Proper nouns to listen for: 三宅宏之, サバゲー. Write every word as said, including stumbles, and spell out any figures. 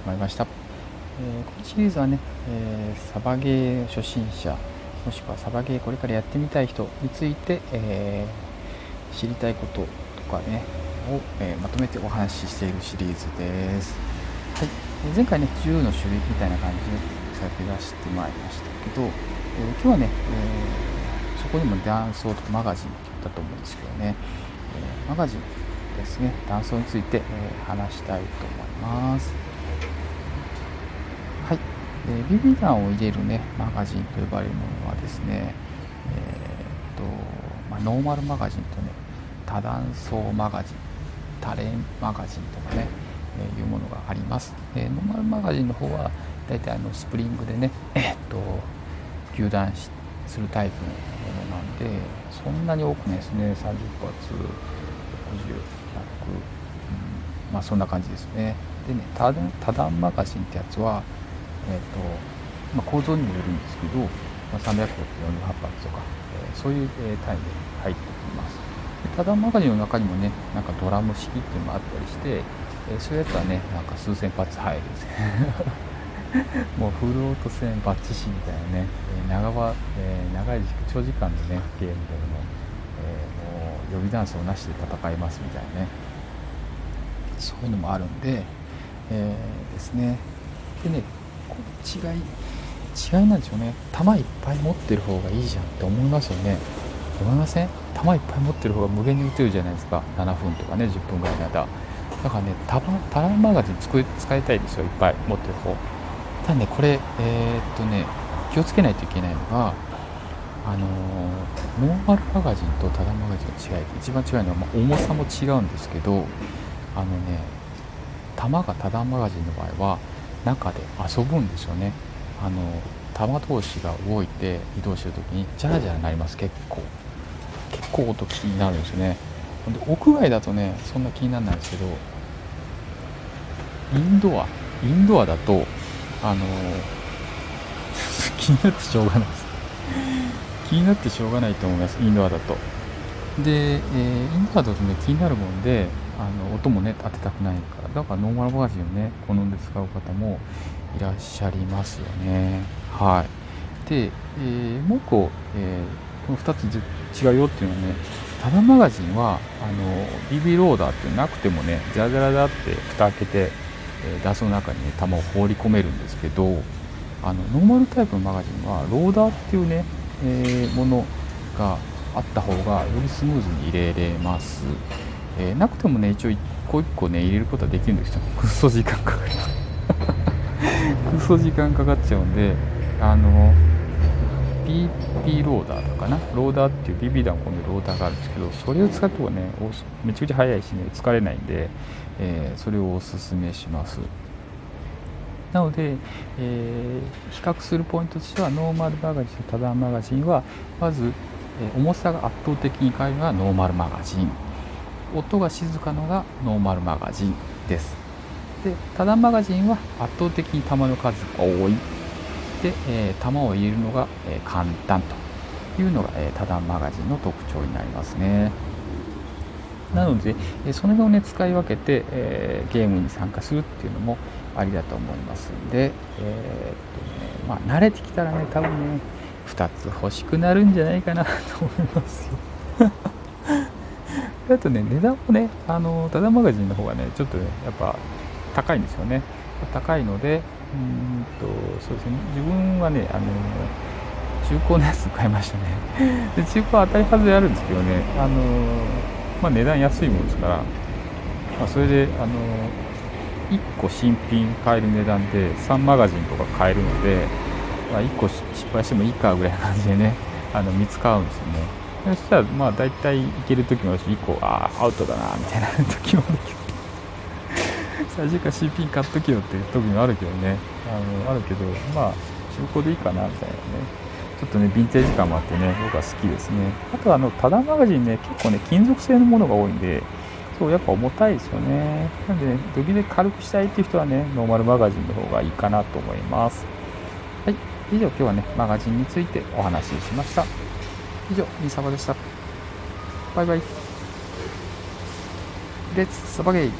始まりました。えー、このシリーズはね、えー、サバゲー初心者もしくはサバゲーこれからやってみたい人について、えー、知りたいこととかねを、えー、まとめてお話ししているシリーズです。はい、前回ね銃の種類みたいな感じで先出してまいりましたけど、えー、今日はね、えー、そこにも弾倉とマガジンだと思うんですけどね、えー、マガジンですね、弾倉について、えー、話したいと思います。はい、えー、ビビ弾を入れるねマガジンと呼ばれるものはですね、えーとまあ、ノーマルマガジンとね多弾倉マガジン、多連マガジンとかね、えー、いうものがあります。えー、ノーマルマガジンの方はだいたいあのスプリングでね、えー、っと球弾するタイプのものなんで、そんなに多くないですね。さんじゅっぱつ、ろくじゅう、ひゃく、うん、まあそんな感じですね。でね、多弾、多弾マガジンってやつは、えーっとまあ、構造にもよるんですけど、まあ、さんびゃく発、よんじゅうはち発とか、えー、そういう単位で入ってきます。多弾マガジンの中にもね、なんかドラム式っていうのがあったりして、えー、そういうやつはね、なんか数千発入るんですね。もうフルオート戦バッチシみたいなね、えー 長, はえー、長い長時間のねゲームでも、えー、もう予備弾倉なしで戦いますみたいなね、そういうのもあるんで、えー、ですね。でね、この違い違いなんでしょうね。弾いっぱい持ってる方がいいじゃんって思いますよね。思いません？弾いっぱい持ってる方が無限に打てるじゃないですか。ななふんとかねじゅっぷんぐらいの間だからね、多弾マガジン使い、使いたいですよ、いっぱい持ってる方。ただねこれえー、っとね気をつけないといけないのが、あのー、ノーマルマガジンと多弾マガジンの違い、一番違うのは、まあ、重さも違うんですけど、あのね弾が多弾マガジンの場合は中で遊ぶんですよね。あの弾同士が動いて移動してるときにジャラジャラになります。結構結構音気になるんですね。で屋外だとねそんな気にならないんですけど、インドアインドアだとあの気になってしょうがないです気になってしょうがないと思います。インドアだとで、えー、インドアだとね気になるもんで、あの音もね当てたくないから、だからノーマルマガジンをね好んで使う方もいらっしゃりますよね。はい。で、えー、もう一個、えーこのふたつ違うよっていうのはね、多弾マガジンはあの ビービー ローダーってなくてもね、ジャラジャラだって蓋開けて、えー、ダスの中に、ね、弾を放り込めるんですけど、あのノーマルタイプのマガジンはローダーっていうね、えー、ものがあった方がよりスムーズに入れれます。えー、なくてもね一応一個一個ね入れることはできるんですけど、クソ時間かかるクソ時間かかっちゃうんで、あのビーピー ローダーとかな、ローダーっていう ビービー 弾を込んでるローダーがあるんですけど、それを使った方がねめちゃくちゃ速いしね疲れないんで、えー、それをおすすめします。なので、えー、比較するポイントとしてはノーマルマガジンと多弾マガジンは、まず、えー、重さが圧倒的に軽いのがノーマルマガジン、音が静かなのがノーマルマガジンです。で多弾マガジンは圧倒的に弾の数が多いで、えー、弾を入れるのが、えー、簡単というのが、えー、多弾マガジンの特徴になりますね。なので、えー、その辺をね使い分けて、えー、ゲームに参加するっていうのもありだと思いますんで、えーっとねまあ、慣れてきたらね多分ねふたつ欲しくなるんじゃないかなと思いますよあとね値段もね、あの多弾マガジンの方がねちょっとねやっぱ高いんですよね。高いのでうんとそうですね、自分はねあの中古のやつ買いましたね。で中古は当たり外れあるんですけどね、あの、まあ、値段安いものですから、まあ、それであのいっこ新品買える値段でさんマガジンとか買えるので、まあ、いっこ失敗してもいいかぐらいな感じでねあのみっつ買うんですよね。そしたらまあ大体いける時もあるし、いっこあアウトだなみたいな時もあるけど最初から新品買っときよっていう時もあるけどね、あのあるけどまあ中古でいいかなみたいなね、ちょっとねヴィンテージ感もあってね僕は好きですね。あとはあの多弾マガジンね結構ね金属製のものが多いんで、そうやっぱ重たいですよね。なんでねドキドキ軽くしたいっていう人はねノーマルマガジンの方がいいかなと思います。はい、以上今日はねマガジンについてお話ししました。以上みさばでした。バイバイ。レッツサバゲイ。